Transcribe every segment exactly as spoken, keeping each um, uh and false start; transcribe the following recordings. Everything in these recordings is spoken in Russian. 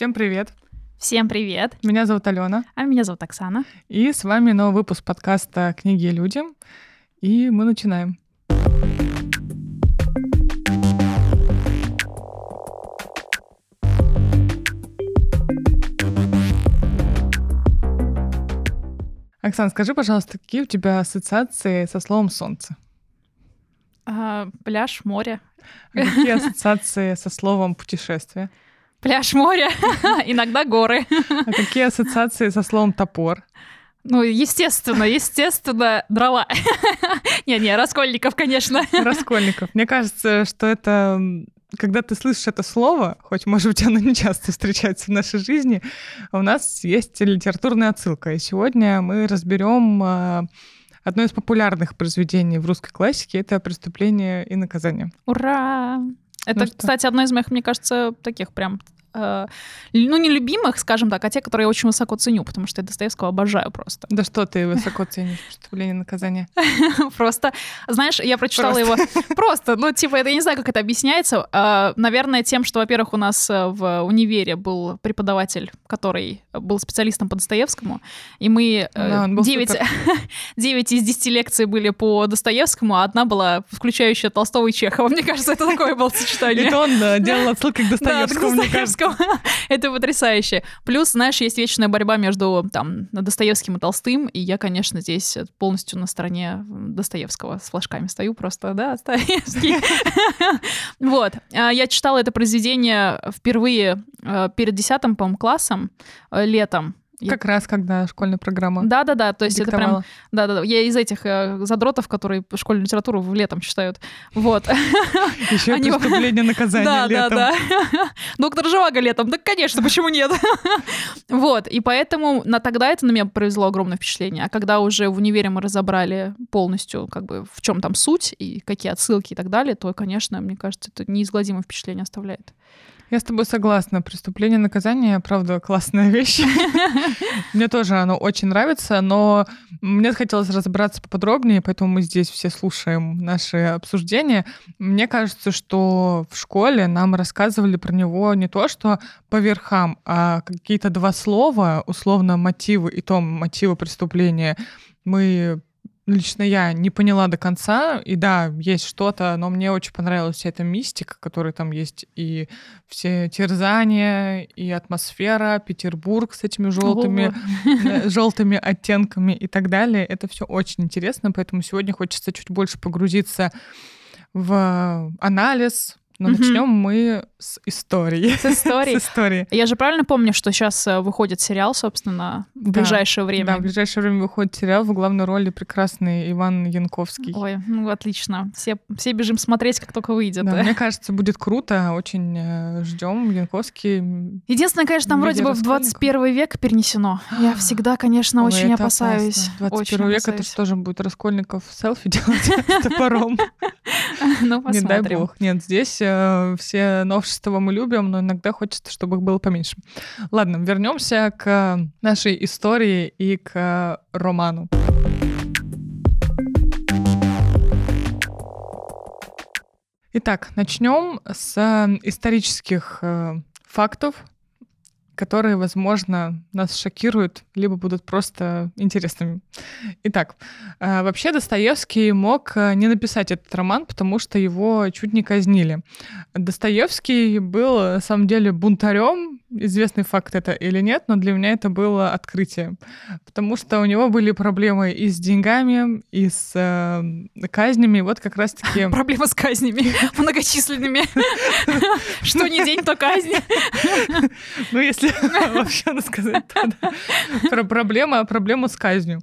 Всем привет! Всем привет! Меня зовут Алёна. А меня зовут Оксана. И с вами новый выпуск подкаста «Книги и люди». И мы начинаем. Оксана, скажи, пожалуйста, какие у тебя ассоциации со словом «солнце»? А, пляж, море. А какие ассоциации со словом «путешествие»? Пляж, море, иногда горы. А какие ассоциации со словом «топор»? Ну, естественно, естественно, дрова. Не-не, Раскольников, конечно. Раскольников. Мне кажется, что это... Когда ты слышишь это слово, хоть, может быть, оно не часто встречается в нашей жизни, у нас есть литературная отсылка. И сегодня мы разберем одно из популярных произведений в русской классике. Это «Преступление и наказание». Ура! Это, ну, кстати, одно из моих, мне кажется, таких прям... ну, не любимых, скажем так, а те, которые я очень высоко ценю, потому что я Достоевского обожаю просто. Да что ты высоко ценишь? «Преступление и наказание». Просто, знаешь, я прочитала его... Просто, ну, типа, я не знаю, как это объясняется. Наверное, тем, что, во-первых, у нас в универе был преподаватель, который был специалистом по Достоевскому, и мы девять из десяти лекций были по Достоевскому, а одна была включающая Толстого и Чехова. Мне кажется, это такое было сочетание. И то он делал отсылки к Достоевскому, мне кажется. Это потрясающе. Плюс, знаешь, есть вечная борьба между там Достоевским и Толстым, и я, конечно, здесь полностью на стороне Достоевского с флажками стою просто, да, Достоевский. Вот. Я читала это произведение впервые перед десятым, по-моему, классом, летом. Как я... раз, когда школьная программа. Да, да, да. То есть диктовала. Это прям. Да, да, да. Я из этих э, задротов, которые школьную литературу в летом читают. Вот. Еще и «Преступление и наказание» летом. Да, да, да. «Доктор Живаго» летом. Да, конечно, почему нет? Вот. И поэтому тогда это на меня произвело огромное впечатление. А когда уже в универе мы разобрали полностью, как бы в чем там суть и какие отсылки и так далее, то, конечно, мне кажется, это неизгладимое впечатление оставляет. Я с тобой согласна. «Преступление и наказание», правда, классная вещь. Мне тоже оно очень нравится, но мне хотелось разобраться поподробнее, поэтому мы здесь все слушаем наши обсуждения. Мне кажется, что в школе нам рассказывали про него не то, что по верхам, а какие-то два слова, условно, мотивы и том мотивы преступления. Мы... Лично я не поняла до конца, и да, есть что-то, но мне очень понравилась вся эта мистика, которая там есть, и все терзания, и атмосфера, Петербург с этими желтыми, желтыми оттенками и так далее. Это все очень интересно, поэтому сегодня хочется чуть больше погрузиться в анализ. Но mm-hmm. начнем мы с истории. С истории. С истории. Я же правильно помню, что сейчас выходит сериал, собственно, в да. ближайшее время. Да, в ближайшее время выходит сериал, в главной роли прекрасный Иван Янковский. Ой, ну отлично. Все, все бежим смотреть, как только выйдет. Да, да. Мне кажется, будет круто. Очень ждем Янковский. Единственное, конечно, там вроде бы в двадцать первый век перенесено. Я всегда, конечно, Ой, очень это опасаюсь. Опасно. двадцать первый век это же тоже будет Раскольников селфи делать с топором. Ну, посмотрим. Не дай бог. Нет, здесь... Все новшества мы любим, но иногда хочется, чтобы их было поменьше. Ладно, вернемся к нашей истории и к роману. Итак, начнем с исторических фактов, которые, возможно, нас шокируют, либо будут просто интересными. Итак, вообще Достоевский мог не написать этот роман, потому что его чуть не казнили. Достоевский был, на самом деле, бунтарем. Известный факт это или нет, но для меня это было открытие. Потому что у него были проблемы и с деньгами, и с э, казнями. И вот как раз-таки... Проблема с казнями многочисленными. Что не день, то казнь. Ну, если вообще надо сказать, то да. Проблема, проблема с казнью.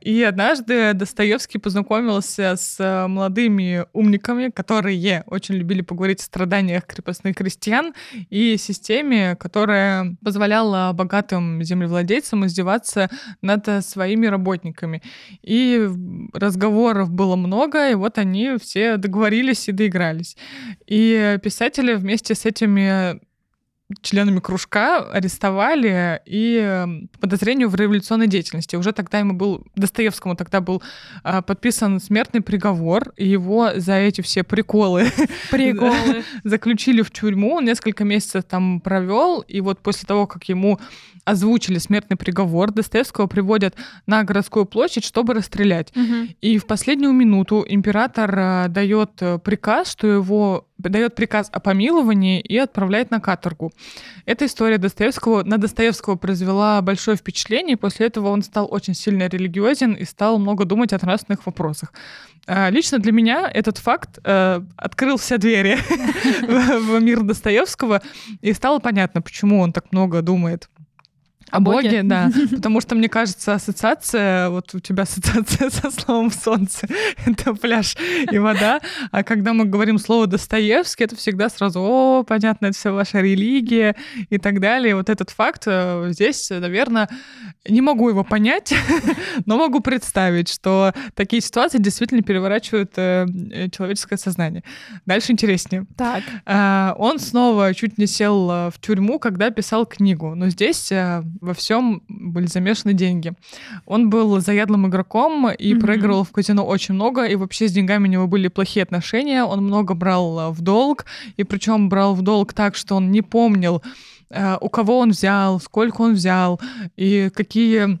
И однажды Достоевский познакомился с молодыми умниками, которые очень любили поговорить о страданиях крепостных крестьян и системе, которая позволяла богатым землевладельцам издеваться над своими работниками. И разговоров было много, и вот они все договорились и доигрались. И писатели вместе с этими членами кружка арестовали и по подозрению в революционной деятельности. Уже тогда ему был, Достоевскому тогда был а, подписан смертный приговор, и его за эти все приколы, приколы. заключили в тюрьму. Он несколько месяцев там провел, и вот после того, как ему озвучили смертный приговор, Достоевского приводят на городскую площадь, чтобы расстрелять. Угу. И в последнюю минуту император а, дает приказ, что его дает приказ о помиловании и отправляет на каторгу. Эта история Достоевского на Достоевского произвела большое впечатление, и после этого он стал очень сильно религиозен и стал много думать о нравственных вопросах. Лично для меня этот факт э, открыл все двери в мир Достоевского, и стало понятно, почему он так много думает о Боге, да. Потому что, мне кажется, ассоциация, вот у тебя ассоциация со словом «солнце» — это пляж и вода. А когда мы говорим слово «Достоевский», это всегда сразу «О, понятно, это все ваша религия» и так далее. Вот этот факт здесь, наверное, не могу его понять, но могу представить, что такие ситуации действительно переворачивают человеческое сознание. Дальше интереснее. Так. Он снова чуть не сел в тюрьму, когда писал книгу. Но здесь... во всем были замешаны деньги. Он был заядлым игроком и mm-hmm. проигрывал в казино очень много, и вообще с деньгами у него были плохие отношения. Он много брал в долг, и причем брал в долг так, что он не помнил, у кого он взял, сколько он взял, и какие...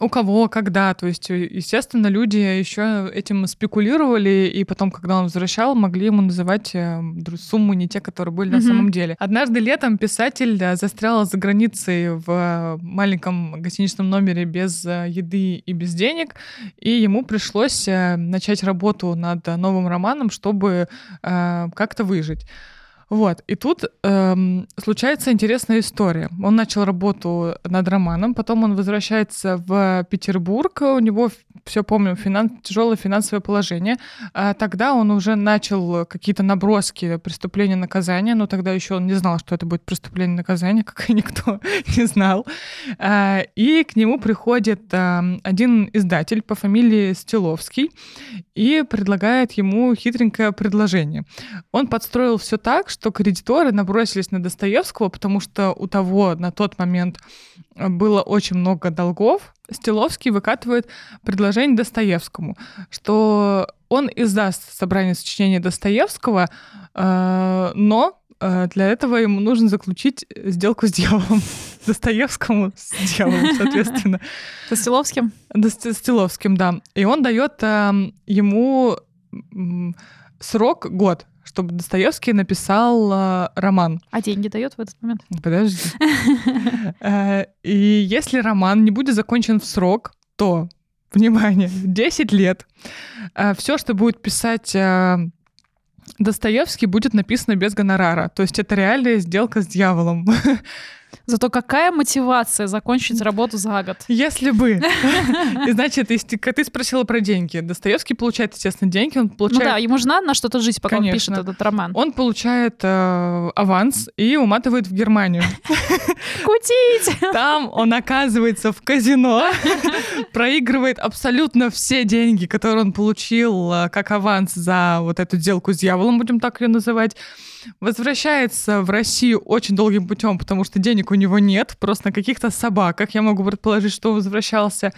у кого, когда. То есть, естественно, люди еще этим спекулировали, и потом, когда он возвращал, могли ему называть суммы не те, которые были mm-hmm. на самом деле. Однажды летом писатель застрял за границей в маленьком гостиничном номере без еды и без денег, и ему пришлось начать работу над новым романом, чтобы как-то выжить. Вот, и тут эм, случается интересная история. Он начал работу над романом, потом он возвращается в Петербург, у него, все помню, финанс... тяжелое финансовое положение. А тогда он уже начал какие-то наброски «Преступления и наказания», но тогда еще он не знал, что это будет «Преступление и наказание», как и никто не знал. А, и к нему приходит а, один издатель по фамилии Стелловский и предлагает ему хитренькое предложение. Он подстроил все так, что что кредиторы набросились на Достоевского, потому что у того на тот момент было очень много долгов. Стелловский выкатывает предложение Достоевскому, что он издаст собрание сочинений Достоевского, но для этого ему нужно заключить сделку с дьяволом. Достоевскому с дьяволом, соответственно. Со Стелловским? С Стелловским, да. И он дает ему срок год, чтобы Достоевский написал э, роман. А деньги дает в этот момент? Подожди. И если роман не будет закончен в срок, то, внимание, десять лет, все, что будет писать Достоевский, будет написано без гонорара. То есть это реальная сделка с дьяволом. Зато какая мотивация закончить работу за год? Если бы. И, значит, если, ты спросила про деньги. Достоевский получает, естественно, деньги. Он получает... Ну да, ему же надо на что-то жить, пока Конечно. Он пишет этот роман. Он получает э, аванс и уматывает в Германию. Кутить! Там он оказывается в казино, проигрывает абсолютно все деньги, которые он получил как аванс за вот эту сделку с дьяволом, будем так ее называть. Возвращается в Россию очень долгим путем, потому что денег у него нет, просто на каких-то собаках. Я могу предположить, что он возвращался.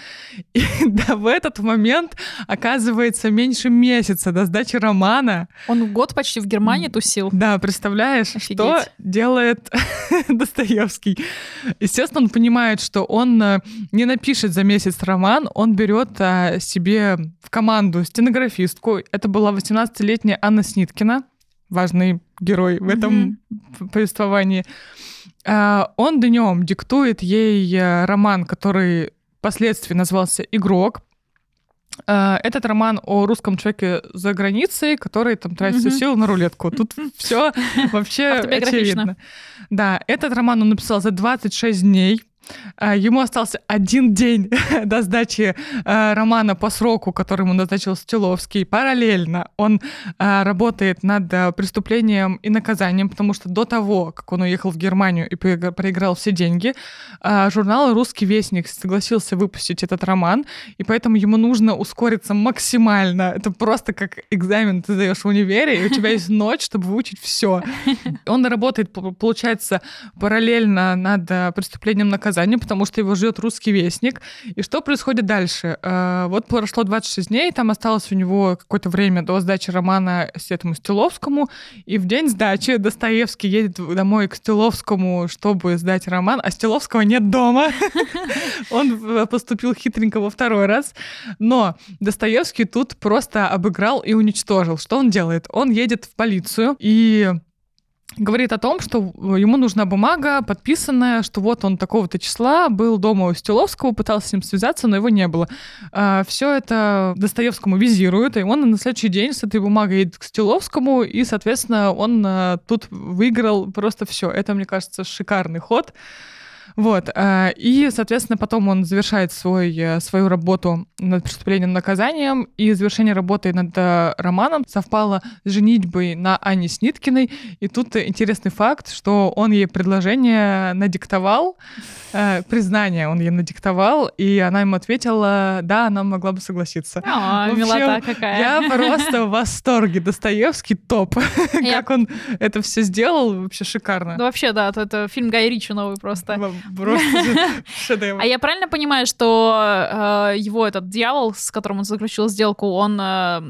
И да, в этот момент оказывается меньше месяца до сдачи романа. Он год почти в Германии тусил. Да, представляешь, Офигеть. Что делает Достоевский. Естественно, он понимает, что он не напишет за месяц роман, он берет себе в команду стенографистку. Это была восемнадцатилетняя Анна Сниткина, важный герой в этом mm-hmm. повествовании. Он днем диктует ей роман, который впоследствии назвался «Игрок». Этот роман о русском человеке за границей, который там тратит всю силу на рулетку. Тут все вообще очевидно. Да, этот роман он написал за двадцать шесть дней. Ему остался один день до сдачи романа по сроку, который ему назначил Стелловский. Параллельно он работает над «Преступлением и наказанием», потому что до того, как он уехал в Германию и проиграл все деньги, журнал «Русский вестник» согласился выпустить этот роман, и поэтому ему нужно ускориться максимально. Это просто как экзамен ты сдаешь в универе, и у тебя есть ночь, чтобы выучить все. Он работает, получается, параллельно над «Преступлением и наказанием», потому что его ждет «Русский вестник». И что происходит дальше? Вот прошло двадцать шесть дней, там осталось у него какое-то время до сдачи романа с этому Стелловскому, и в день сдачи Достоевский едет домой к Стелловскому, чтобы сдать роман, а Стелловского нет дома. Он поступил хитренько во второй раз, но Достоевский тут просто обыграл и уничтожил. Что он делает? Он едет в полицию и... говорит о том, что ему нужна бумага, подписанная, что вот он такого-то числа был дома у Стелловского, пытался с ним связаться, но его не было. Все это Достоевскому визирует, и он на следующий день с этой бумагой едет к Стелловскому, и, соответственно, он тут выиграл просто все. Это, мне кажется, шикарный ход. Вот. И, соответственно, потом он завершает свой, свою работу над «Преступлением и наказанием», и завершение работы над романом совпало с женитьбой на Анне Сниткиной. И тут интересный факт, что он ей предложение надиктовал, признание он ей надиктовал, и она ему ответила, да, она могла бы согласиться. О, в общем, милота какая. Я просто в восторге. Достоевский топ. Как он это все сделал, вообще шикарно. Да вообще, да, это фильм Гай Ричи новый просто. А я правильно понимаю, что э, его этот дьявол, с которым он заключил сделку, он э,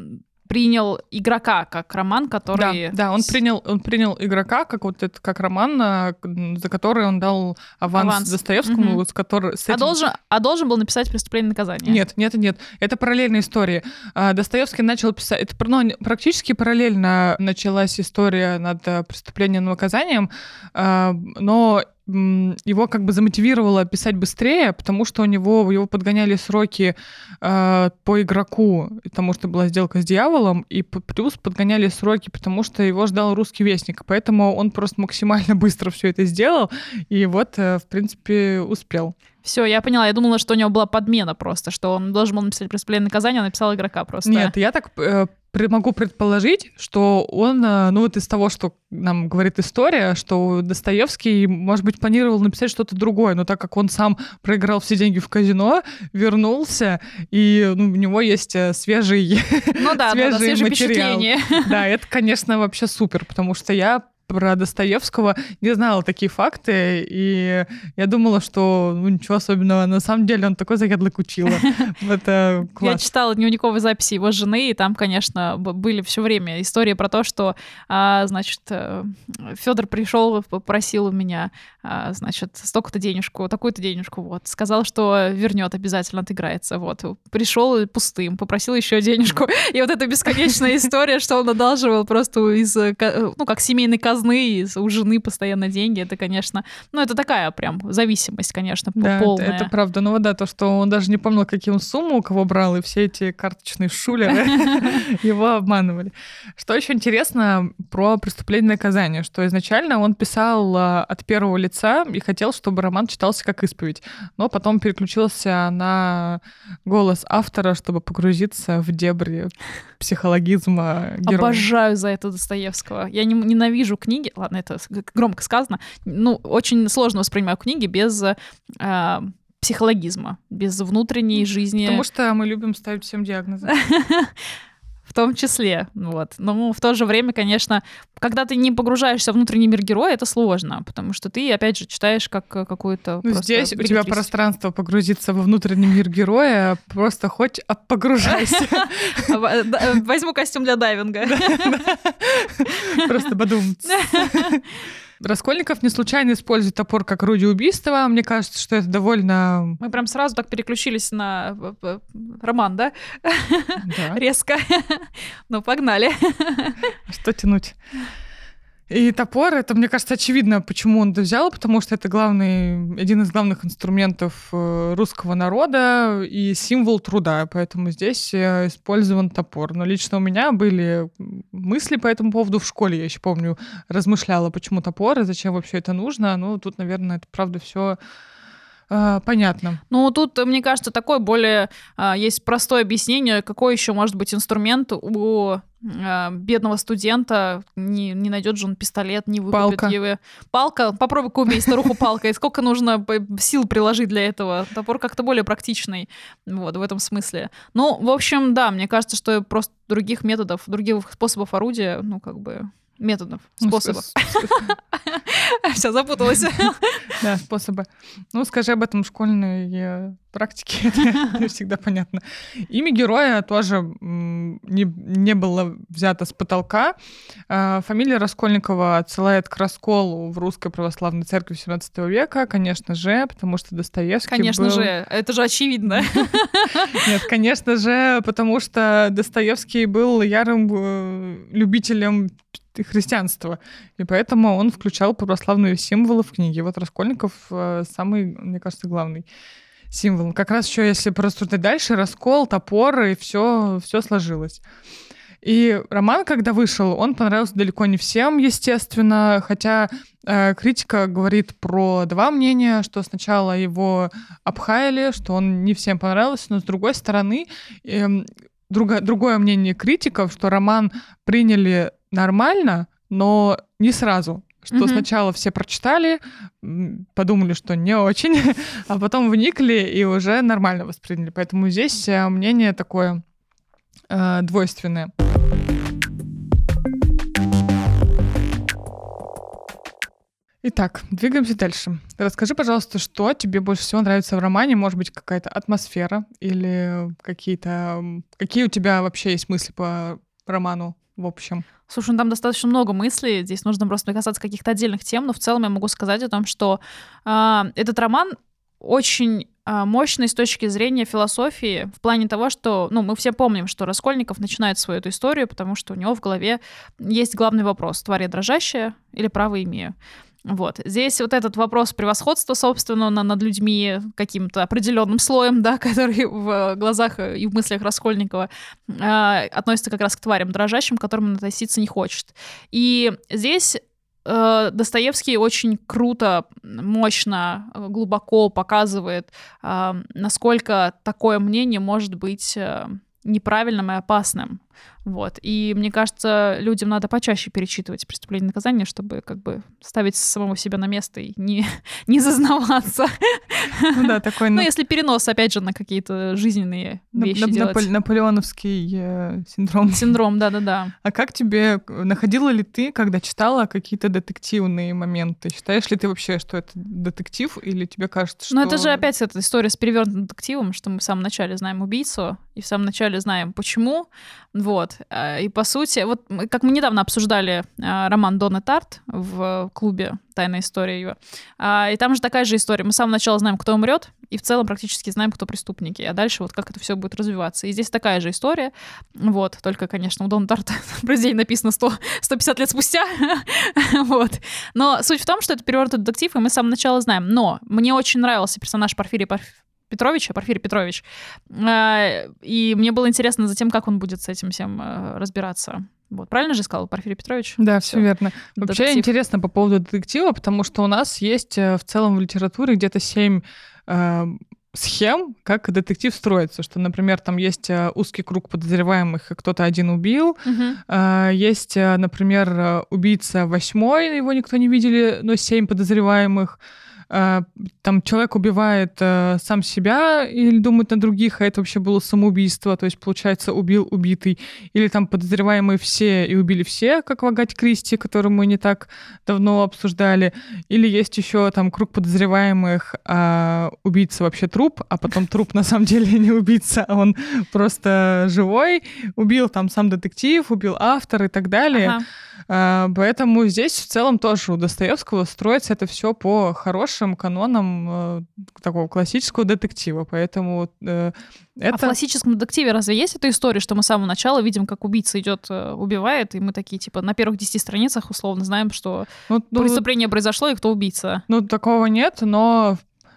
принял «Игрока» как роман, который... Да, да, он принял, он принял «Игрока» как вот это, как роман, э, за который он дал аванс, аванс. Достоевскому. Угу. С который, с этим... а, должен, а должен был написать «Преступление и наказание». Нет, нет, нет. Это параллельные истории. Достоевский начал писать... Это, ну, практически параллельно началась история над «Преступлением и наказанием», э, но... его как бы замотивировало писать быстрее, потому что у него его подгоняли сроки э, по «Игроку», потому что была сделка с дьяволом, и плюс подгоняли сроки, потому что его ждал «Русский вестник», поэтому он просто максимально быстро все это сделал, и вот, э, в принципе, успел. Все, я поняла. Я думала, что у него была подмена просто, что он должен был написать «Преступление и наказание», а написал «Игрока» просто. Нет, я так... Э, могу предположить, что он, ну вот из того, что нам говорит история, что Достоевский, может быть, планировал написать что-то другое, но так как он сам проиграл все деньги в казино, вернулся, и ну, у него есть свежий, ну, да, свежий, да, да, свежие материал. Да, это, конечно, вообще супер, потому что я про Достоевского не знала такие факты, и я думала, что ну, ничего особенного. На самом деле он такой заядлый учила. Это класс. Я читала дневниковые записи его жены, и там, конечно, были все время истории про то, что, значит, Фёдор пришел, попросил у меня, значит, столько-то денежку, такую-то денежку, вот. Сказал, что вернет, обязательно отыграется, вот. Пришел пустым, попросил еще денежку. И вот эта бесконечная история, что он одалживал просто из, ну, как семейный казан, и у жены постоянно деньги, это, конечно, ну, это такая прям зависимость, конечно, да, полная. Да, это, это правда. Ну, да, то, что он даже не помнил, какие он сумму у кого брал, и все эти карточные шулеры его обманывали. Что еще интересно про «Преступление и наказание», что изначально он писал от первого лица и хотел, чтобы роман читался как исповедь, но потом переключился на голос автора, чтобы погрузиться в дебри психологизма героя. Обожаю за это Достоевского. Я ненавижу книги, ладно, это громко сказано, ну, очень сложно воспринимаю книги без э, психологизма, без внутренней жизни. Потому что мы любим ставить всем диагнозы. В том числе, вот. Но в то же время, конечно, когда ты не погружаешься в внутренний мир героя, это сложно, потому что ты, опять же, читаешь как какую-то... Ну, здесь у тебя пространство погрузиться во внутренний мир героя, просто хоть погружайся. Возьму костюм для дайвинга. Просто подумай. Раскольников не случайно использует топор как орудие убийства. Мне кажется, что это довольно... Мы прям сразу так переключились на роман, да? Да. Резко. Ну, погнали. Что тянуть? И топор, это, мне кажется, очевидно, почему он это взял, потому что это главный, один из главных инструментов русского народа и символ труда, поэтому здесь использован топор. Но лично у меня были мысли по этому поводу в школе, я еще помню, размышляла, почему топор и зачем вообще это нужно. Ну, тут, наверное, это правда все э, понятно. Ну, тут, мне кажется, такое более э, есть простое объяснение, какой еще может быть инструмент у э, бедного студента, не, не найдет же он пистолет, не выкупит палка. его. Палка. Попробуй-ка убей старуху палкой. Сколько нужно сил приложить для этого? Топор как-то более практичный, вот, в этом смысле. Ну, в общем, да, мне кажется, что просто других методов, других способов орудия, ну, как бы... Методов, способов. Все, запуталась. Да, способы. Ну, скажи об этом школьной практике, это всегда понятно. Имя героя тоже не было взято с потолка. Фамилия Раскольникова отсылает к расколу в Русской православной церкви семнадцатого века, конечно же, потому что Достоевский был... Конечно же, это же очевидно. Нет, конечно же, потому что Достоевский был ярым любителем христианства, и поэтому он включал православные символы в книги. Вот Раскольников самый, мне кажется, главный символ. Как раз еще, если порассуждать дальше, раскол, топор, и все, все сложилось. И роман, когда вышел, он понравился далеко не всем, естественно, хотя э, критика говорит про два мнения, что сначала его обхаяли, что он не всем понравился, но с другой стороны, э, друго, другое мнение критиков, что роман приняли нормально, но не сразу. Что mm-hmm. сначала все прочитали, подумали, что не очень, а потом вникли и уже нормально восприняли. Поэтому здесь мнение такое э, двойственное. Итак, двигаемся дальше. Расскажи, пожалуйста, что тебе больше всего нравится в романе? Может быть, какая-то атмосфера или какие-то... Какие у тебя вообще есть мысли по роману в общем? Слушай, ну там достаточно много мыслей, здесь нужно просто касаться каких-то отдельных тем, но в целом я могу сказать о том, что э, этот роман очень э, мощный с точки зрения философии, в плане того, что, ну, мы все помним, что Раскольников начинает свою эту историю, потому что у него в голове есть главный вопрос: тварь я дрожащая или право имею? Вот. Здесь вот этот вопрос превосходства, собственно, над людьми каким-то определенным слоем, да, который в глазах и в мыслях Раскольникова э, относится как раз к тварям дрожащим, к которым он относиться не хочет. И здесь э, Достоевский очень круто, мощно, глубоко показывает, э, насколько такое мнение может быть э, неправильным и опасным. Вот. И мне кажется, людям надо почаще перечитывать «Преступление и наказание», чтобы как бы ставить самого себя на место и не, не зазнаваться. Ну, да, такой... ну, если перенос, опять же, на какие-то жизненные вещи на, на, делать. Наполе- наполеоновский э, синдром. Синдром, да-да-да. А как тебе... Находила ли ты, когда читала, какие-то детективные моменты? Считаешь ли ты вообще, что это детектив, или тебе кажется, что... Ну, это же опять эта история с перевёрнутым детективом, что мы в самом начале знаем убийцу, и в самом начале знаем, почему... Вот. И, по сути, вот как мы недавно обсуждали а, роман Донны Тарт в клубе «Тайная история» ее, а, и там же такая же история. Мы с самого начала знаем, кто умрет, и в целом практически знаем, кто преступники, а дальше вот как это все будет развиваться. И здесь такая же история, вот, только, конечно, у Донны Тарт произведение написано сто, сто пятьдесят лет спустя, вот. Но суть в том, что это перевёрнутый детектив, и мы с самого начала знаем. Но мне очень нравился персонаж Порфирия Петровича, Петровича, Порфирий Петрович. И мне было интересно за тем, как он будет с этим всем разбираться. Вот, правильно же сказал Порфирий Петрович? Да, все верно. Вообще детектив. Интересно по поводу детектива, потому что у нас есть в целом в литературе где-то семь э, схем, как детектив строится. Что, например, там есть узкий круг подозреваемых, и кто-то один убил. Угу. Э, есть, например, убийца восьмой, его никто не видели, но семь подозреваемых. Там человек убивает э, сам себя или думает на других, а это вообще было самоубийство, то есть, получается, убил убитый. Или там подозреваемые все и убили все, как в Агате Кристи, которую мы не так давно обсуждали. Или есть еще там круг подозреваемых, э, убийца вообще труп, а потом труп на самом деле не убийца, а он просто живой. Убил там сам детектив, убил автор и так далее. Ага. Поэтому здесь в целом тоже у Достоевского строится это все по хорошим канонам такого классического детектива. Поэтому это... А в классическом детективе разве есть эта история, что мы с самого начала видим, как убийца идет, убивает, и мы такие, типа, на первых десяти страницах условно знаем, что ну, преступление ну, произошло, и кто убийца? Ну, такого нет, но...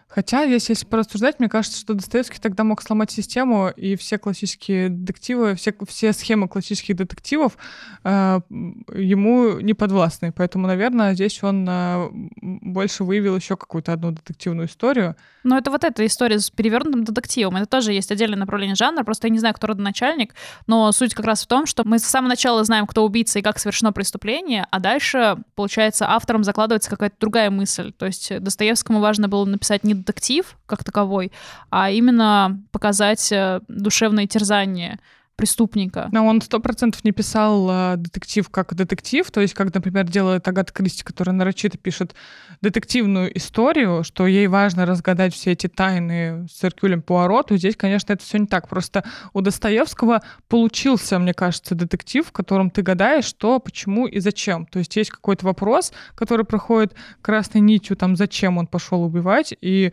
Хотя, если порассуждать, мне кажется, что Достоевский тогда мог сломать систему, и все классические детективы, все, все схемы классических детективов э, ему не подвластны. Поэтому, наверное, здесь он э, больше выявил еще какую-то одну детективную историю. Но это вот эта история с перевернутым детективом. Это тоже есть отдельное направление жанра. Просто я не знаю, кто родоначальник, но суть как раз в том, что мы с самого начала знаем, кто убийца и как совершено преступление, а дальше, получается, автором закладывается какая-то другая мысль. То есть Достоевскому важно было написать не детектив как таковой, а именно показать душевные терзания преступника. Но он сто процентов не писал детектив как детектив, то есть как, например, делает Агата Кристи, которая нарочито пишет детективную историю, что ей важно разгадать все эти тайны с Эркюлем Пуаро. Здесь, конечно, это все не так. Просто у Достоевского получился, мне кажется, детектив, в котором ты гадаешь, что, почему и зачем. То есть есть какой-то вопрос, который проходит красной нитью, там, зачем он пошел убивать, и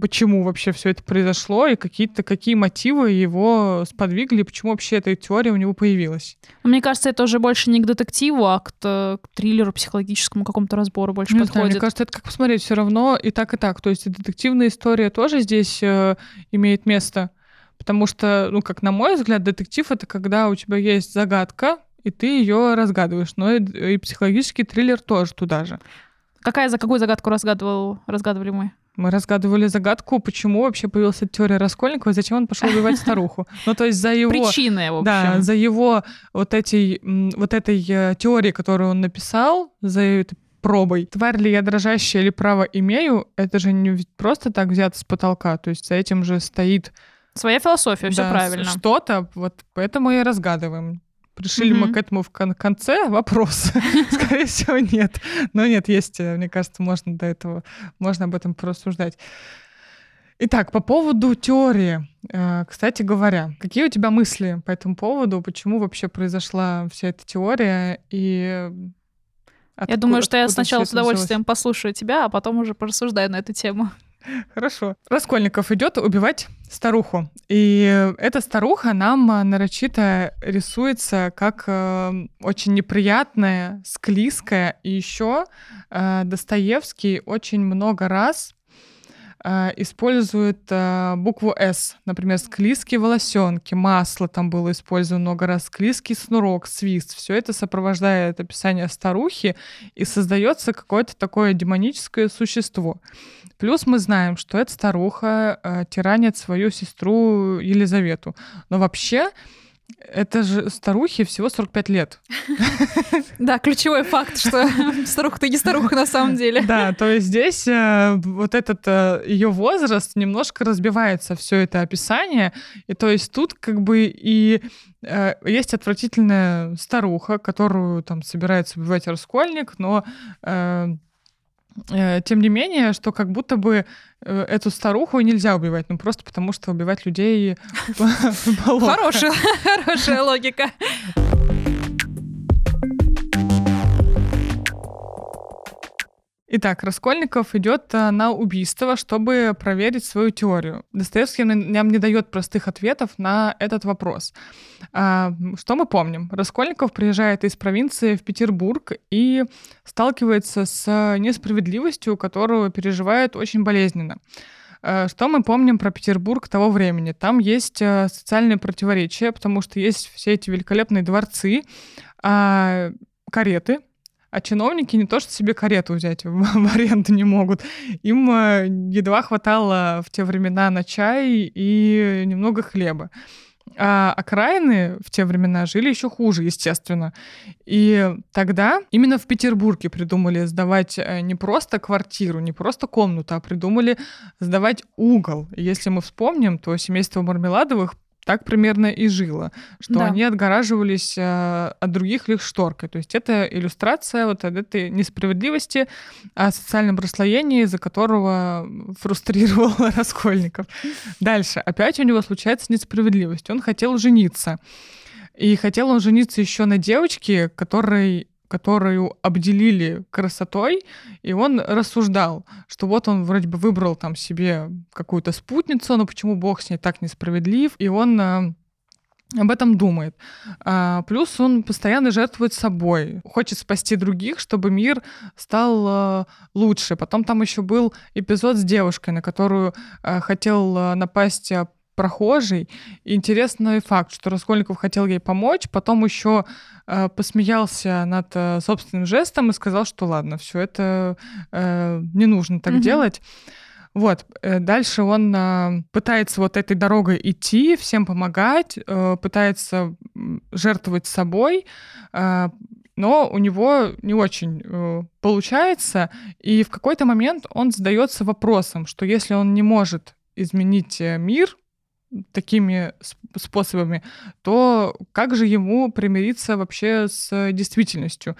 почему вообще все это произошло, и какие-то какие мотивы его сподвигли, почему вообще эта теория у него появилась. Мне кажется, это уже больше не к детективу, а к, к триллеру, психологическому какому-то разбору больше не подходит. Знаю, мне кажется, это как посмотреть все равно и так, и так. То есть детективная история тоже здесь э, имеет место, потому что, ну, как на мой взгляд, детектив — это когда у тебя есть загадка, и ты ее разгадываешь. Но и, и психологический триллер тоже туда же. Какая, за какую загадку разгадывал, разгадывали мы? Мы разгадывали загадку, почему вообще появилась эта теория Раскольникова, и зачем он пошел убивать старуху. Ну, то есть за его... Причины, в общем. Да, за его вот, эти, вот этой теории, которую он написал, за этой пробой. Тварь ли я дрожащая или право имею, это же не просто так взято с потолка. То есть за этим же стоит... Своя философия, все да, правильно. Что-то, вот поэтому и разгадываем. Пришли ли mm-hmm. мы к этому в кон- конце? Вопрос. Скорее всего, нет. Но нет, есть, мне кажется, можно до этого, можно об этом порассуждать. Итак, по поводу теории. Кстати говоря, какие у тебя мысли по этому поводу? Почему вообще произошла вся эта теория? И откуда, я думаю, что я сначала с удовольствием началось? Послушаю тебя, а потом уже порассуждаю на эту тему. Хорошо. Раскольников идет убивать старуху. И эта старуха нам нарочито рисуется как э, очень неприятная, склизкая. И еще э, Достоевский очень много раз э, использует э, букву «С». Например, склизкие волосенки, масло там было использовано много раз, склизкий снурок, свист. Все это сопровождает описание старухи, и создается какое-то такое демоническое существо. Плюс мы знаем, что эта старуха э, тиранит свою сестру Елизавету. Но вообще, это же старухе всего сорок пять лет. Да, ключевой факт, что старуха-то не старуха на самом деле. Да, то есть здесь вот этот ее возраст немножко разбивается, все это описание. И то есть тут как бы и есть отвратительная старуха, которую там собирается убивать Раскольник, но... Тем не менее, что как будто бы эту старуху нельзя убивать, ну просто потому, что убивать людей плохо. Хорошая логика. Итак, Раскольников идет на убийство, чтобы проверить свою теорию. Достоевский нам не дает простых ответов на этот вопрос. Что мы помним? Раскольников приезжает из провинции в Петербург и сталкивается с несправедливостью, которую переживает очень болезненно. Что мы помним про Петербург того времени? Там есть социальные противоречия, потому что есть все эти великолепные дворцы, кареты, а чиновники не то что себе карету взять в аренду не могут. Им едва хватало в те времена на чай и немного хлеба. А окраины в те времена жили еще хуже, естественно. И тогда именно в Петербурге придумали сдавать не просто квартиру, не просто комнату, а придумали сдавать угол. Если мы вспомним, то семейство Мармеладовых так примерно и жило, что да. Они отгораживались э, от других лишь шторкой. То есть это иллюстрация вот этой несправедливости о социальном расслоении, из-за которого фрустрировал Раскольников. Дальше. Опять у него случается несправедливость. Он хотел жениться. И хотел он жениться еще на девочке, которой... которую обделили красотой, и он рассуждал, что вот он вроде бы выбрал там себе какую-то спутницу, но почему Бог с ней так несправедлив, и он об этом думает. А, плюс он постоянно жертвует собой, хочет спасти других, чтобы мир стал а, лучше. Потом там еще был эпизод с девушкой, на которую а, хотел а, напасть прохожий. Интересный факт, что Раскольников хотел ей помочь, потом еще э, посмеялся над э, собственным жестом и сказал, что ладно, все это э, не нужно так [S2] Угу. [S1] Делать. Вот. Дальше он э, пытается вот этой дорогой идти, всем помогать, э, пытается жертвовать собой, э, но у него не очень э, получается, и в какой-то момент он задается вопросом, что если он не может изменить мир такими способами, то как же ему примириться вообще с действительностью?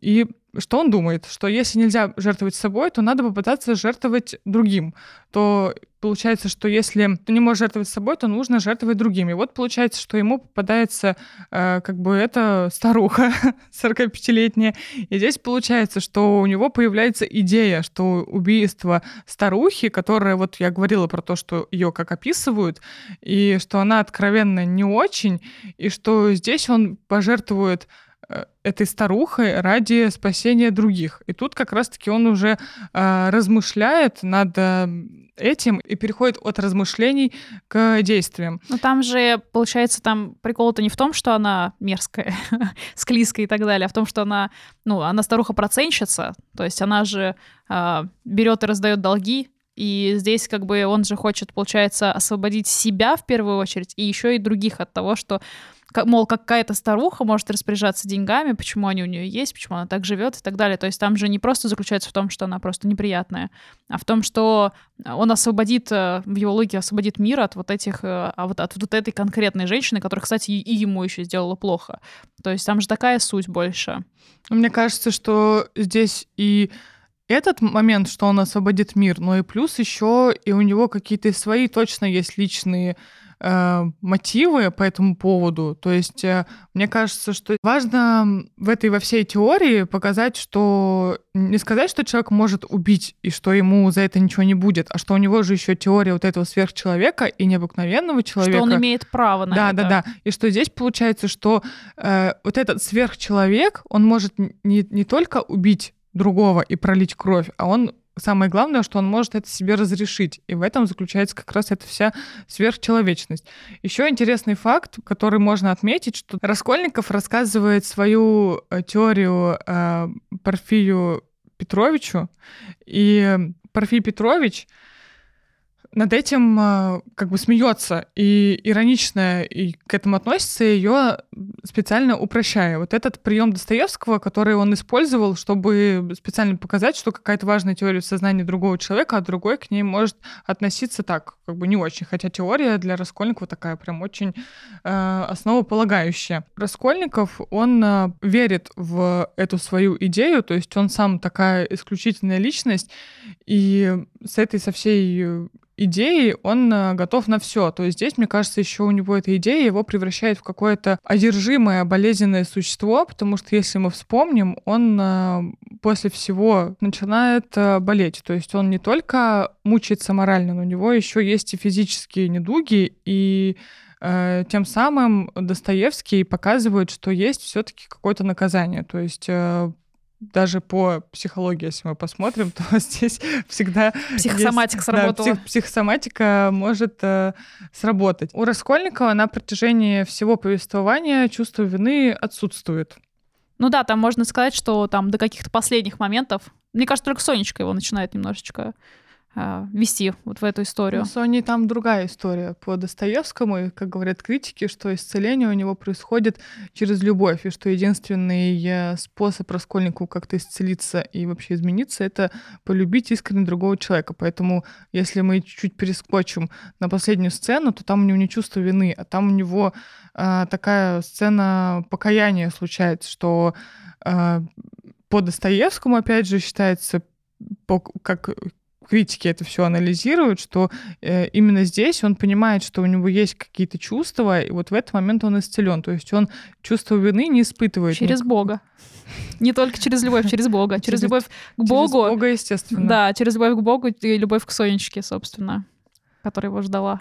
И что он думает? Что если нельзя жертвовать собой, то надо попытаться жертвовать другим. То получается, что если ты не можешь жертвовать собой, то нужно жертвовать другими. Вот получается, что ему попадается э, как бы эта старуха сорокапятилетняя. И здесь получается, что у него появляется идея, что убийство старухи, которая, вот я говорила про то, что ее как описывают, и что она откровенно не очень, и что здесь он пожертвует этой старухой ради спасения других. И тут как раз-таки он уже э, размышляет над этим и переходит от размышлений к действиям. Но там же, получается, там прикол-то не в том, что она мерзкая, склизкая и так далее, а в том, что она, ну, она старуха-проценщица, то есть она же э, берет и раздает долги, и здесь как бы он же хочет, получается, освободить себя в первую очередь и еще и других от того, что, мол, какая-то старуха может распоряжаться деньгами, почему они у нее есть, почему она так живет и так далее. То есть там же не просто заключается в том, что она просто неприятная, а в том, что он освободит, в его логике освободит мир от вот этих, от, от вот этой конкретной женщины, которая, кстати, и ему еще сделала плохо. То есть там же такая суть больше. Мне кажется, что здесь и этот момент, что он освободит мир, но и плюс еще и у него какие-то свои точно есть личные э, мотивы по этому поводу. То есть э, мне кажется, что важно в этой во всей теории показать, что не сказать, что человек может убить и что ему за это ничего не будет, а что у него же еще теория вот этого сверхчеловека и необыкновенного человека. Что он имеет право на да, это. Да, да, да. И что здесь получается, что э, вот этот сверхчеловек, он может не, не только убить другого и пролить кровь, а он, самое главное, что он может это себе разрешить, и в этом заключается как раз эта вся сверхчеловечность. Еще интересный факт, который можно отметить, что Раскольников рассказывает свою теорию э, Порфирию Петровичу, и Порфирий Петрович над этим э, как бы смеется и иронично и к этому относится, ее специально упрощая. Вот этот прием Достоевского, который он использовал, чтобы специально показать, что какая-то важная теория в сознании другого человека, а другой к ней может относиться так, как бы не очень. Хотя теория для Раскольникова такая прям очень э, основополагающая. Раскольников, он э, верит в эту свою идею, то есть он сам такая исключительная личность, и с этой, со всей идеей он готов на все. То есть здесь, мне кажется, еще у него эта идея его превращает в какое-то одержимое, болезненное существо, потому что, если мы вспомним, он после всего начинает болеть. То есть он не только мучается морально, но у него еще есть и физические недуги, и э, тем самым Достоевский показывает, что есть все-таки какое-то наказание. То есть э, даже по психологии, если мы посмотрим, то здесь всегда психосоматика есть, сработала. Да, псих, психосоматика может э, сработать. У Раскольникова на протяжении всего повествования чувство вины отсутствует. Ну да, там можно сказать, что там до каких-то последних моментов, мне кажется, только Сонечка его начинает немножечко вести вот в эту историю. У Сони там другая история по Достоевскому, и, как говорят критики, что исцеление у него происходит через любовь, и что единственный способ Раскольнику как-то исцелиться и вообще измениться — это полюбить искренне другого человека. Поэтому, если мы чуть перескочим на последнюю сцену, то там у него не чувство вины, а там у него э, такая сцена покаяния случается, что э, по Достоевскому, опять же, считается, по, как критики это все анализируют, что э, именно здесь он понимает, что у него есть какие-то чувства, и вот в этот момент он исцелен. То есть он чувство вины не испытывает. Через никак... Бога. Не только через любовь, через Бога. Через, через любовь к Богу. Через Бога, естественно. Да, через любовь к Богу и любовь к Сонечке, собственно, которая его ждала.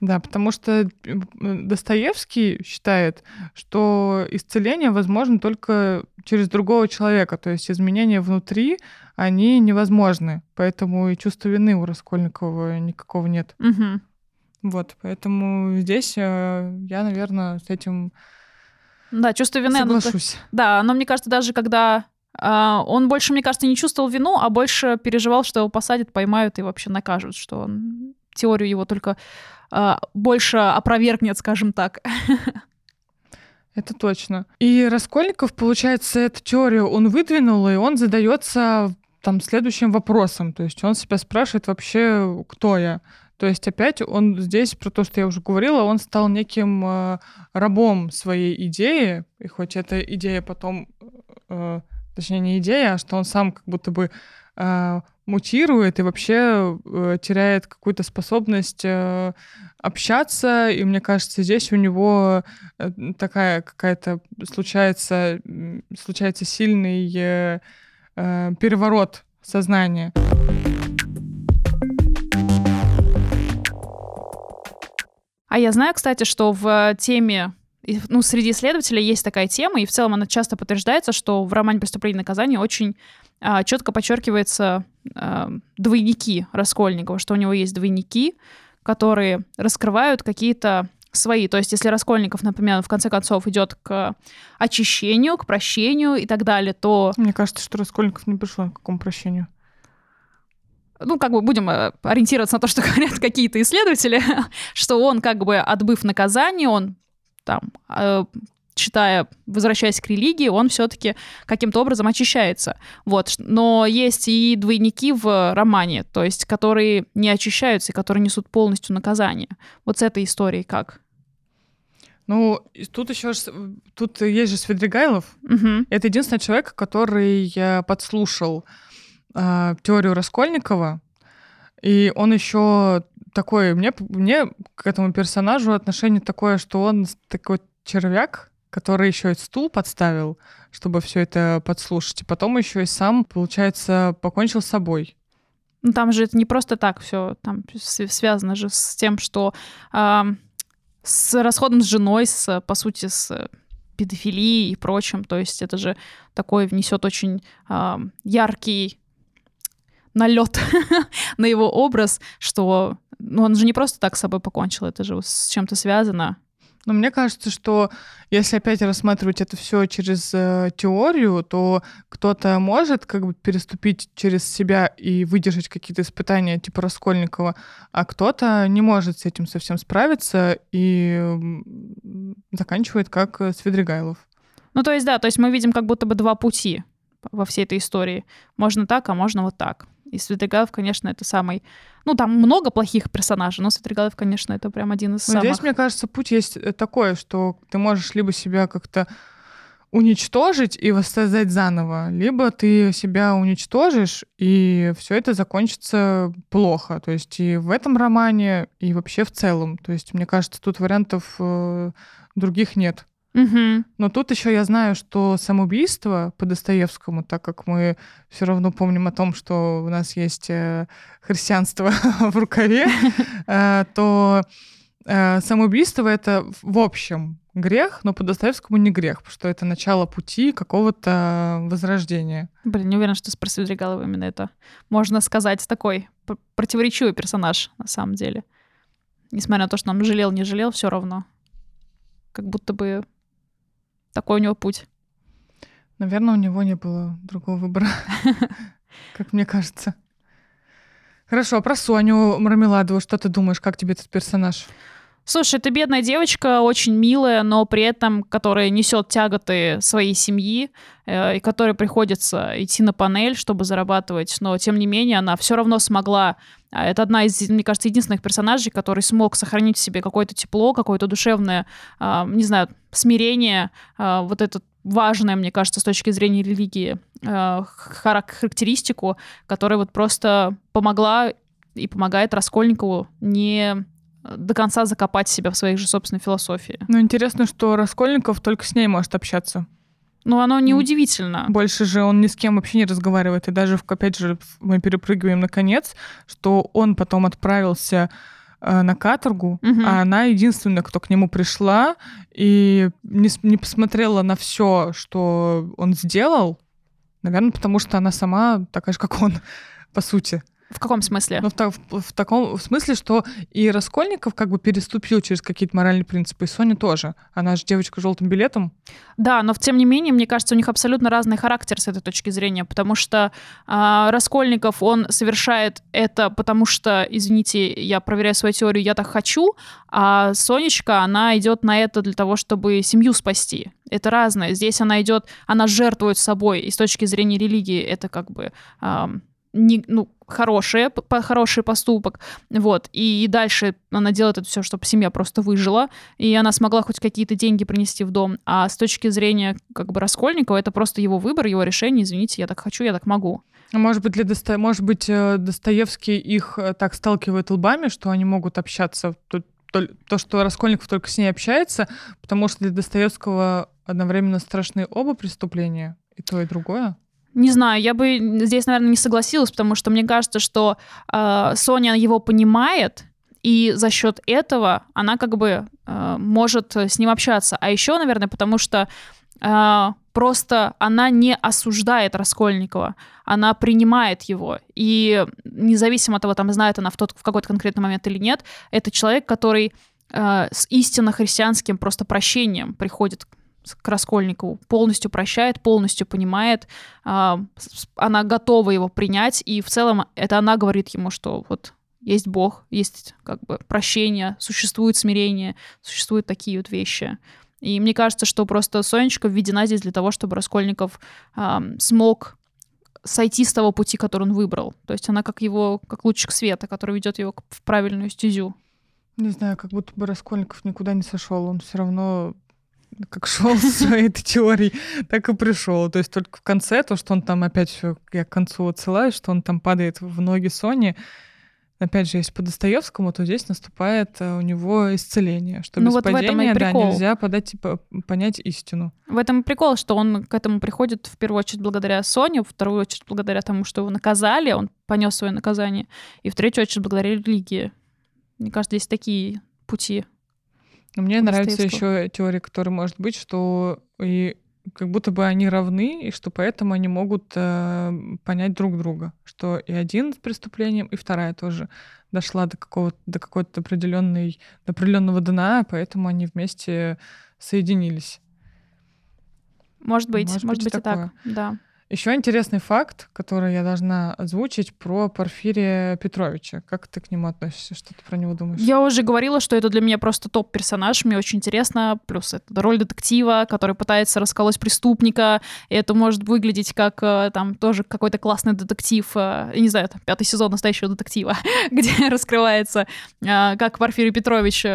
Да, потому что Достоевский считает, что исцеление возможно только через другого человека, то есть изменения внутри, они невозможны, поэтому и чувства вины у Раскольникова никакого нет. Угу. Вот, поэтому здесь я, наверное, с этим да, чувство вины, соглашусь. Оно, да, но мне кажется, даже когда... Он больше, мне кажется, не чувствовал вину, а больше переживал, что его посадят, поймают и вообще накажут, что он... теорию его только э, больше опровергнет, скажем так. Это точно. И Раскольников, получается, эту теорию он выдвинул, и он задается там следующим вопросом. То есть он себя спрашивает вообще, кто я. То есть опять он здесь, про то, что я уже говорила, он стал неким э, рабом своей идеи, и хоть эта идея потом... Э, точнее, не идея, а что он сам как будто бы э, мутирует и вообще э, теряет какую-то способность э, общаться. И мне кажется, здесь у него э, такая какая-то случается, случается сильный э, э, переворот сознания. А я знаю, кстати, что в теме... Ну, среди исследователей есть такая тема, и в целом она часто подтверждается, что в романе «Преступление и наказание» очень а, четко подчеркиваются а, двойники Раскольникова, что у него есть двойники, которые раскрывают какие-то свои. То есть если Раскольников, например, в конце концов идет к очищению, к прощению и так далее, то... Мне кажется, что Раскольников не пришел ни к какому прощению. Ну, как бы будем ориентироваться на то, что говорят какие-то исследователи, что он, как бы отбыв наказание, он... там, э, читая, возвращаясь к религии, он все-таки каким-то образом очищается. Вот. Но есть и двойники в романе, то есть, которые не очищаются и которые несут полностью наказание. Вот с этой историей как? Ну, тут еще тут есть же Свидригайлов. Угу. Это единственный человек, который подслушал э, теорию Раскольникова. И он еще такой... Мне, мне к этому персонажу отношение такое, что он такой червяк, который еще и стул подставил, чтобы все это подслушать. И потом еще и сам, получается, покончил с собой. Ну, там же это не просто так все, там связано же с тем, что э, с расходом с женой, с, по сути, с педофилией и прочим. То есть это же такой внесет очень э, яркий... налет на его образ, что ну, он же не просто так с собой покончил, это же с чем-то связано. Но мне кажется, что если опять рассматривать это все через э, теорию, то кто-то может как бы переступить через себя и выдержать какие-то испытания типа Раскольникова, а кто-то не может с этим совсем справиться и э, заканчивает как Свидригайлов. Ну то есть да, то есть мы видим как будто бы два пути во всей этой истории. Можно так, а можно вот так. И Свидригайлов, конечно, это самый... Ну, там много плохих персонажей, но Свидригайлов, конечно, это прям один из но самых... Здесь, мне кажется, путь есть такой, что ты можешь либо себя как-то уничтожить и воссоздать заново, либо ты себя уничтожишь, и все это закончится плохо. То есть и в этом романе, и вообще в целом. То есть, мне кажется, тут вариантов других нет. Угу. Но тут еще я знаю, что самоубийство по Достоевскому, так как мы все равно помним о том, что у нас есть христианство в рукаве, то самоубийство — это в общем грех, но по Достоевскому не грех, потому что это начало пути какого-то возрождения. Блин, не уверена, что с Свидригайлова именно это. Можно сказать, такой противоречивый персонаж на самом деле. Несмотря на то, что он жалел, не жалел, все равно. Как будто бы... Такой у него путь. Наверное, у него не было другого выбора, как мне кажется. Хорошо, про Соню Мармеладову что ты думаешь? Как тебе этот персонаж? Слушай, это бедная девочка, очень милая, но при этом, которая несет тяготы своей семьи, э, и которой приходится идти на панель, чтобы зарабатывать. Но, тем не менее, она все равно смогла. Это одна из, мне кажется, единственных персонажей, который смог сохранить в себе какое-то тепло, какое-то душевное, э, не знаю, смирение. Э, вот это важное, мне кажется, с точки зрения религии, э, характеристику, которая вот просто помогла и помогает Раскольникову не... до конца закопать себя в своей же собственной философии. Ну, интересно, что Раскольников только с ней может общаться. Ну, оно неудивительно. Больше же он ни с кем вообще не разговаривает. И даже, опять же, мы перепрыгиваем на конец, что он потом отправился на каторгу, угу. а она единственная, кто к нему пришла и не, не посмотрела на все, что он сделал, наверное, потому что она сама такая же, как он, по сути. В каком смысле? Ну, в, в, в таком в смысле, что и Раскольников как бы переступил через какие-то моральные принципы, и Соня тоже. Она же девочка с желтым билетом. Да, но тем не менее, мне кажется, у них абсолютно разный характер с этой точки зрения, потому что э, Раскольников, он совершает это, потому что, извините, я проверяю свою теорию, я так хочу, а Сонечка, она идет на это для того, чтобы семью спасти. Это разное. Здесь она идет, она жертвует собой, и с точки зрения религии это как бы... Э, Не, ну, хорошие, по, хороший поступок, вот, и, и дальше она делает это все, чтобы семья просто выжила, и она смогла хоть какие-то деньги принести в дом, а с точки зрения, как бы, Раскольникова, это просто его выбор, его решение, извините, я так хочу, я так могу. Может быть, для Досто... Может быть, Достоевский их так сталкивает лбами, что они могут общаться, то, то, то, что Раскольников только с ней общается, потому что для Достоевского одновременно страшны оба преступления, и то, и другое. Не знаю, я бы здесь, наверное, не согласилась, потому что мне кажется, что э, Соня его понимает, и за счет этого она как бы э, может с ним общаться. А еще, наверное, потому что э, просто она не осуждает Раскольникова, она принимает его. И независимо от того, там, знает она в, тот, в какой-то конкретный момент или нет, это человек, который э, с истинно христианским просто прощением приходит к Раскольникову, полностью прощает, полностью понимает, э, она готова его принять, и в целом это она говорит ему, что вот есть Бог, есть как бы прощение, существует смирение, существуют такие вот вещи. И мне кажется, что просто Сонечка введена здесь для того, чтобы Раскольников э, смог сойти с того пути, который он выбрал. То есть она как его, как лучик света, который ведет его в правильную стезю. Не знаю, как будто бы Раскольников никуда не сошел, он все равно... как шел с этой теорией, так и пришел. То есть только в конце, то, что он там опять, я к концу отсылаю, что он там падает в ноги Сони. Опять же, если по Достоевскому, то здесь наступает у него исцеление, что ну без вот падения да, нельзя подать, типа, понять истину. В этом и прикол, что он к этому приходит в первую очередь благодаря Соне, во вторую очередь благодаря тому, что его наказали, он понес свое наказание, и в третью очередь благодаря религии. Мне кажется, здесь такие пути. Но мне нравится еще теория, которая может быть, что и как будто бы они равны, и что поэтому они могут э, понять друг друга, что и один с преступлением, и вторая тоже дошла до какого-то до какой-то определенной до определенного дна, поэтому они вместе соединились. Может быть, может, может быть, быть и так, да. Еще интересный факт, который я должна озвучить, про Порфирия Петровича. Как ты к нему относишься? Что ты про него думаешь? Я уже говорила, что это для меня просто топ-персонаж. Мне очень интересно. Плюс это роль детектива, который пытается расколоть преступника. И это может выглядеть как там тоже какой-то классный детектив. Я не знаю, там, пятый сезон настоящего детектива, где раскрывается, как Порфирий Петрович...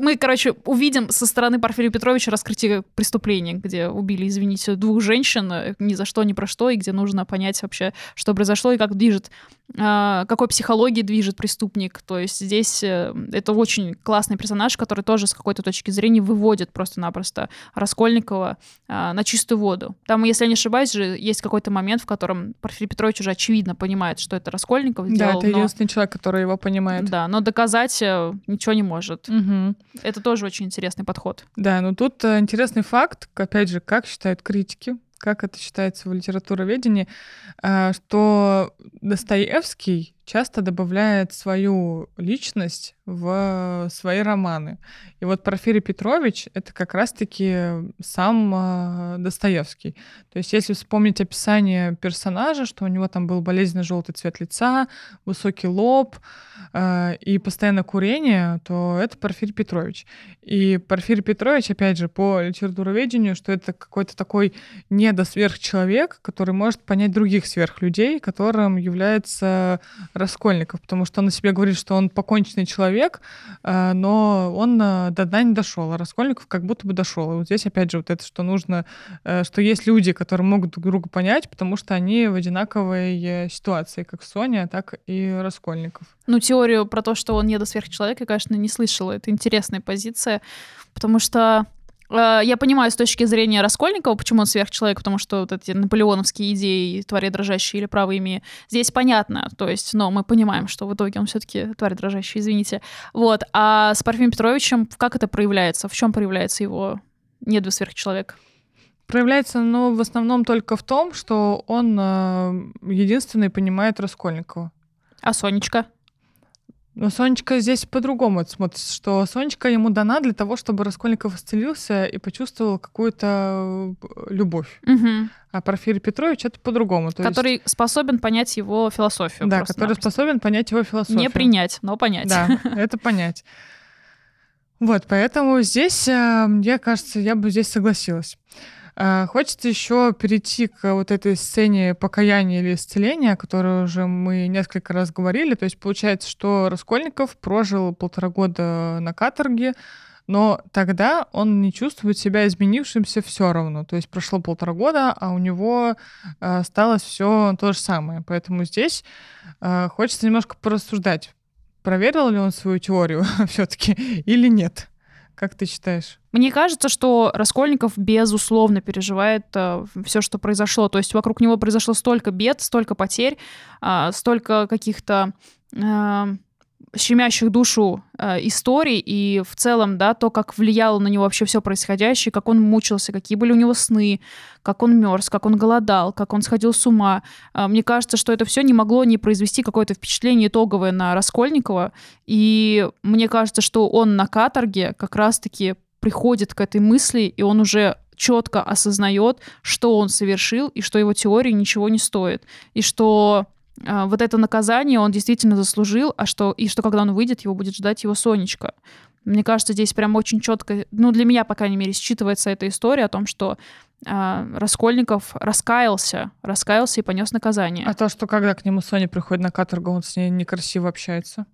Мы, короче, увидим со стороны Порфирия Петровича раскрытие преступления, где убили, извините, двух женщин ни за что не про что, и где нужно понять вообще, что произошло, и как движет, какой психологией движет преступник. То есть здесь это очень классный персонаж, который тоже с какой-то точки зрения выводит просто-напросто Раскольникова на чистую воду. Там, если я не ошибаюсь, же есть какой-то момент, в котором Порфирий Петрович уже очевидно понимает, что это Раскольников сделал. Да, это единственный но... человек, который его понимает. Да, но доказать ничего не может. Угу. Это тоже очень интересный подход. Да, но тут интересный факт, опять же, как считают критики, как это считается в литературоведении, что Достоевский часто добавляет свою личность в свои романы. И вот Порфирий Петрович — это как раз-таки сам Достоевский. То есть если вспомнить описание персонажа, что у него там был болезненно желтый цвет лица, высокий лоб и постоянное курение, то это Порфирий Петрович. И Порфирий Петрович, опять же, по литературоведению, что это какой-то такой недосверхчеловек, который может понять других сверхлюдей, которым является Раскольников, потому что он о себе говорит, что он поконченный человек, но он до дна не дошел, а Раскольников как будто бы дошел. И вот здесь опять же вот это, что нужно, что есть люди, которые могут друг друга понять, потому что они в одинаковой ситуации, как Соня, так и Раскольников. Ну, теорию про то, что он недосверхчеловек, я, конечно, не слышала. Это интересная позиция, потому что я понимаю с точки зрения Раскольникова, почему он сверхчеловек, потому что вот эти наполеоновские идеи «Твори дрожащие» или «Право имея» здесь понятно, то есть, но мы понимаем, что в итоге он все-таки «Твори дрожащие», извините. Вот. А с Порфирием Петровичем как это проявляется? В чем проявляется его недосверхчеловек? Проявляется оно ну, в основном только в том, что он э, единственный понимает Раскольникова. А Сонечка? Но Сонечка здесь по-другому смотрится, что Сонечка ему дана для того, чтобы Раскольников исцелился и почувствовал какую-то любовь. Угу. А Порфирий Петрович — это по-другому. То который есть... способен понять его философию. Да, который напросто. способен понять его философию. Не принять, но понять. Да, это понять. Вот, поэтому здесь, мне кажется, я бы здесь согласилась. Хочется еще перейти к вот этой сцене покаяния или исцеления, о которой уже мы несколько раз говорили. То есть получается, что Раскольников прожил полтора года на каторге, но тогда он не чувствует себя изменившимся все равно. То есть прошло полтора года, а у него осталось все то же самое. Поэтому здесь хочется немножко порассуждать, проверил ли он свою теорию все-таки или нет. Как ты считаешь? Мне кажется, что Раскольников безусловно переживает э, все, что произошло. То есть вокруг него произошло столько бед, столько потерь, э, столько каких-то э, щемящих душу э, историй. И в целом, да, то, как влияло на него вообще все происходящее, как он мучился, какие были у него сны, как он мерз, как он голодал, как он сходил с ума. Э, мне кажется, что это все не могло не произвести какое-то впечатление итоговое на Раскольникова. И мне кажется, что он на каторге как раз-таки приходит к этой мысли, и он уже четко осознает, что он совершил, и что его теории ничего не стоит, и что э, вот это наказание он действительно заслужил, а что, и что когда он выйдет, его будет ждать его Сонечка. Мне кажется, здесь прям очень четко, ну, для меня, по крайней мере, считывается эта история о том, что э, Раскольников раскаялся, раскаялся и понес наказание. А то, что когда к нему Соня приходит на каторгу, он с ней некрасиво общается?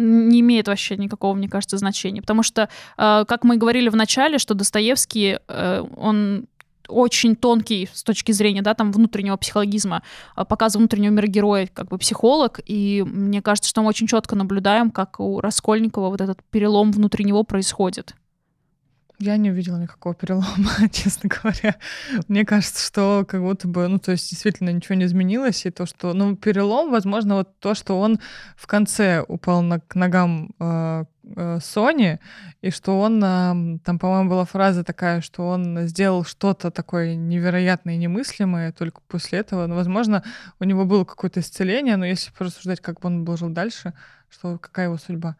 Не имеет вообще никакого, мне кажется, значения. Потому что, э, как мы говорили в начале, что Достоевский, э, он очень тонкий с точки зрения, да, там, внутреннего психологизма, э, показа внутреннего мира героя, как бы психолог, и мне кажется, что мы очень четко наблюдаем, как у Раскольникова вот этот перелом внутри него происходит. Я не увидела никакого перелома, честно говоря. Мне кажется, что как будто бы, ну, то есть действительно ничего не изменилось, и то, что, ну, перелом, возможно, вот то, что он в конце упал на, к ногам э, э, Сони, и что он, э, там, по-моему, была фраза такая, что он сделал что-то такое невероятное и немыслимое только после этого. Ну, возможно, у него было какое-то исцеление, но если порассуждать, как бы он был жил дальше, что какая его судьба?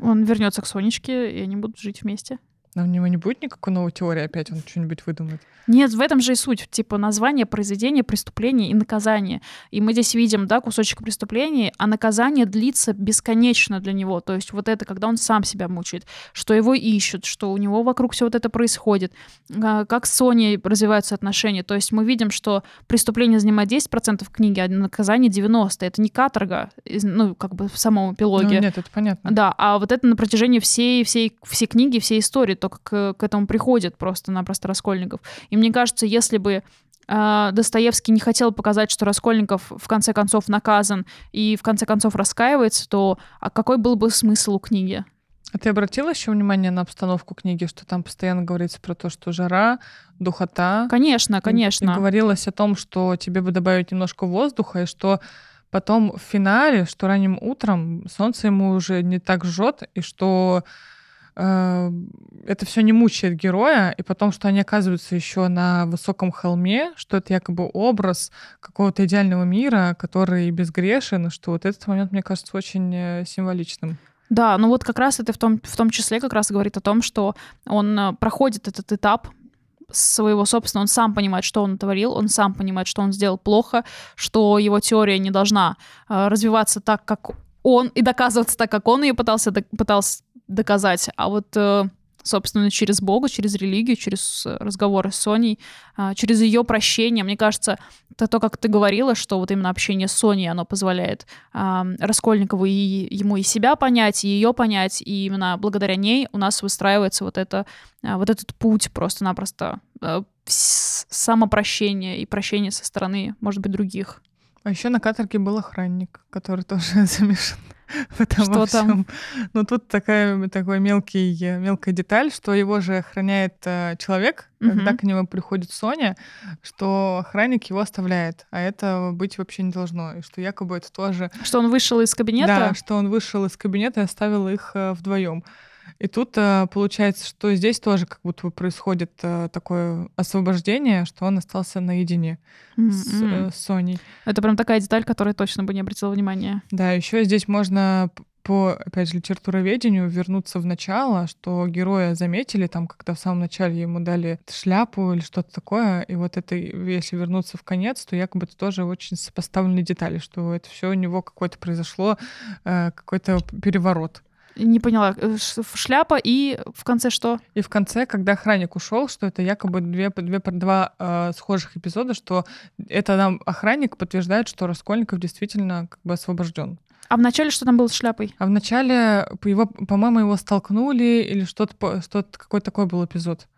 Он вернется к Сонечке, и они будут жить вместе. Но у него не будет никакой новой теории опять, он что-нибудь выдумает? Нет, в этом же и суть. Типа название, произведение, преступление и наказание. И мы здесь видим, да, кусочек преступления, а наказание длится бесконечно для него. То есть вот это, когда он сам себя мучает, что его ищут, что у него вокруг все вот это происходит, как с Соней развиваются отношения. То есть мы видим, что преступление занимает десять процентов книги, а наказание девяносто процентов. Это не каторга, ну, как бы в самом эпилоге. Ну, нет, это понятно. Да, а вот это на протяжении всей, всей, всей книги, всей истории, то, как к этому приходит просто-напросто Раскольников. И мне кажется, если бы э, Достоевский не хотел показать, что Раскольников в конце концов наказан и в конце концов раскаивается, то а какой был бы смысл у книги? А ты обратила еще внимание на обстановку книги, что там постоянно говорится про то, что жара, духота? Конечно, конечно. И говорилось о том, что тебе бы добавить немножко воздуха, и что потом в финале, что ранним утром солнце ему уже не так жжет, и что это все не мучает героя, и потом, что они оказываются еще на высоком холме, что это якобы образ какого-то идеального мира, который безгрешен, что вот этот момент, мне кажется, очень символичным. Да, ну вот как раз это в том, в том числе как раз говорит о том, что он проходит этот этап своего собственного, он сам понимает, что он творил, он сам понимает, что он сделал плохо, что его теория не должна развиваться так, как он, и доказываться так, как он ее пытался, пытался доказать. А вот, собственно, через Бога, через религию, через разговоры с Соней, через ее прощение, мне кажется, это то, как ты говорила, что вот именно общение с Соней, оно позволяет Раскольникову и ему и себя понять, и ее понять, и именно благодаря ней у нас выстраивается вот, это, вот этот путь просто-напросто самопрощения и прощения со стороны, может быть, других. А еще на каторге был охранник, который тоже замешан. Что там? Ну, тут такая, такой мелкий, мелкая деталь, что его же охраняет э, человек, угу. когда к нему приходит Соня, что охранник его оставляет, а это быть вообще не должно. И что якобы это тоже... Что он вышел из кабинета? Да, что он вышел из кабинета и оставил их э, вдвоем. И тут э, получается, что здесь тоже как будто бы происходит э, такое освобождение, что он остался наедине mm-hmm. с э, Соней. Это прям такая деталь, которая точно бы не обратила внимания. Да, еще здесь можно по, опять же, литературоведению вернуться в начало, что героя заметили там, когда в самом начале ему дали шляпу или что-то такое, и вот это, если вернуться в конец, то якобы это тоже очень сопоставленные детали, что это все у него какое-то произошло, э, какой-то переворот. Не поняла. Шляпа и в конце что? И в конце, когда охранник ушел, что это якобы две, две, два э, схожих эпизода, что это нам охранник подтверждает, что Раскольников действительно как бы освобожден. А вначале что там было с шляпой? А вначале, его, по-моему, его столкнули или что-то, что-то какой-то такой был эпизод.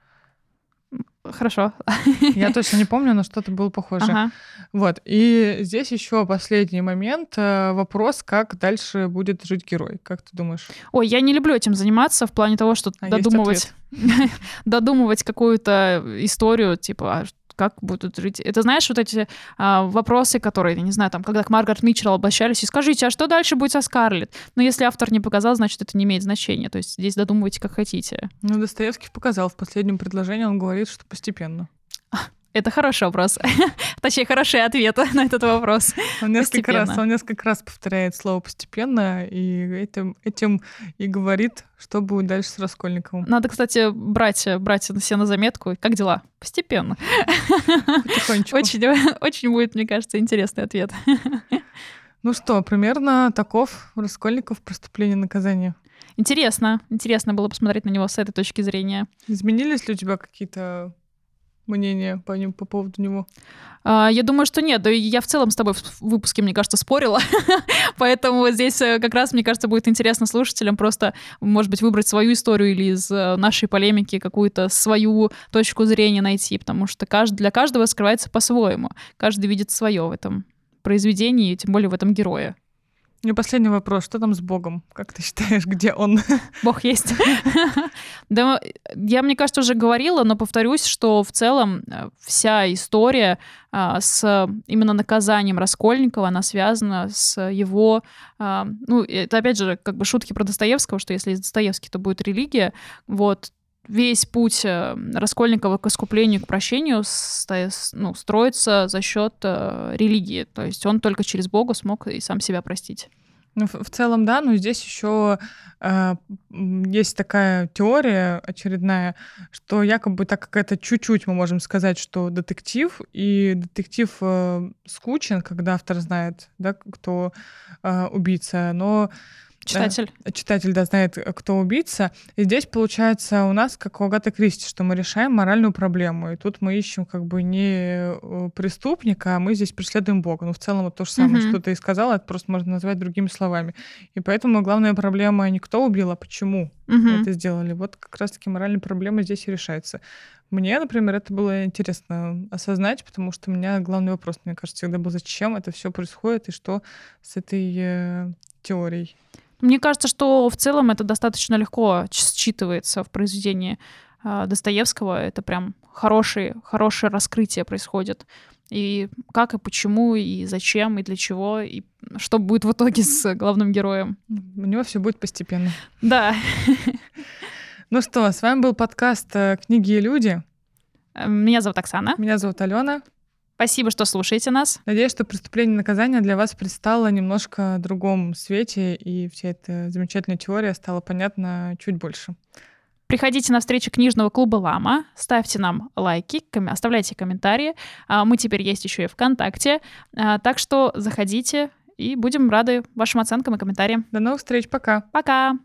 Хорошо. Я точно не помню, но что-то было похоже. Ага. Вот. И здесь еще последний момент. Вопрос, как дальше будет жить герой. Как ты думаешь? Ой, я не люблю этим заниматься в плане того, что а додумывать, додумывать какую-то историю, типа... как будут жить. Это, знаешь, вот эти а, вопросы, которые, я не знаю, там, когда к Маргарет Митчелл обращались, и скажите, а что дальше будет со Скарлетт? Но если автор не показал, значит, это не имеет значения. То есть здесь додумывайте, как хотите. Ну, Достоевский показал. В последнем предложении он говорит, что постепенно. Это хороший вопрос. Точнее, хорошие ответы на этот вопрос. Он несколько, раз, он несколько раз повторяет слово «постепенно», и этим, этим и говорит, что будет дальше с Раскольниковым. Надо, кстати, брать, брать все на заметку. Как дела? Постепенно. Потихонечку. Очень, очень будет, мне кажется, интересный ответ. Ну что, примерно таков Раскольников «Преступление и наказание». Интересно. Интересно было посмотреть на него с этой точки зрения. Изменились ли у тебя какие-то... мнение по ним, по поводу него? А, я думаю, что нет. Да я в целом с тобой в выпуске, мне кажется, спорила. Поэтому здесь как раз, мне кажется, будет интересно слушателям просто, может быть, выбрать свою историю или из нашей полемики какую-то свою точку зрения найти, потому что каждый, для каждого скрывается по-своему. Каждый видит свое в этом произведении, и тем более в этом герое. И последний вопрос. Что там с Богом? Как ты считаешь, где он? Бог есть. Да, я, мне кажется, уже говорила, но повторюсь, что в целом вся история с именно наказанием Раскольникова, она связана с его... Ну, это, опять же, как бы шутки про Достоевского, что если Достоевский, то будет религия. Вот. Весь путь Раскольникова к искуплению, к прощению ну, строится за счет религии. То есть он только через Бога смог и сам себя простить. Ну, в целом, да, но здесь еще э, есть такая теория очередная, что якобы так как это чуть-чуть мы можем сказать, что детектив, и детектив э, скучен, когда автор знает, да, кто э, убийца, но... Читатель. Да, читатель, да, знает, кто убийца. И здесь, получается, у нас, как у Агаты Кристи, что мы решаем моральную проблему. И тут мы ищем как бы не преступника, а мы здесь преследуем Бога. Ну, в целом, это то же самое, mm-hmm. что ты и сказала, это просто можно назвать другими словами. И поэтому главная проблема не кто убил, а почему mm-hmm. это сделали. Вот как раз-таки моральная проблема здесь и решается. Мне, например, это было интересно осознать, потому что у меня главный вопрос, мне кажется, всегда был, зачем это все происходит и что с этой э, теорией. Мне кажется, что в целом это достаточно легко считывается в произведении Достоевского. Это прям хорошее, хорошее раскрытие происходит. И как, и почему, и зачем, и для чего, и что будет в итоге с главным героем. У него все будет постепенно. Да. Ну что, с вами был подкаст «Книги и люди». Меня зовут Оксана. Меня зовут Алена. Спасибо, что слушаете нас. Надеюсь, что «Преступление и наказание» для вас предстало немножко в другом свете, и вся эта замечательная теория стала понятна чуть больше. Приходите на встречу книжного клуба «Лама», ставьте нам лайки, ком- оставляйте комментарии. Мы теперь есть еще и ВКонтакте. Так что заходите, и будем рады вашим оценкам и комментариям. До новых встреч, пока! Пока!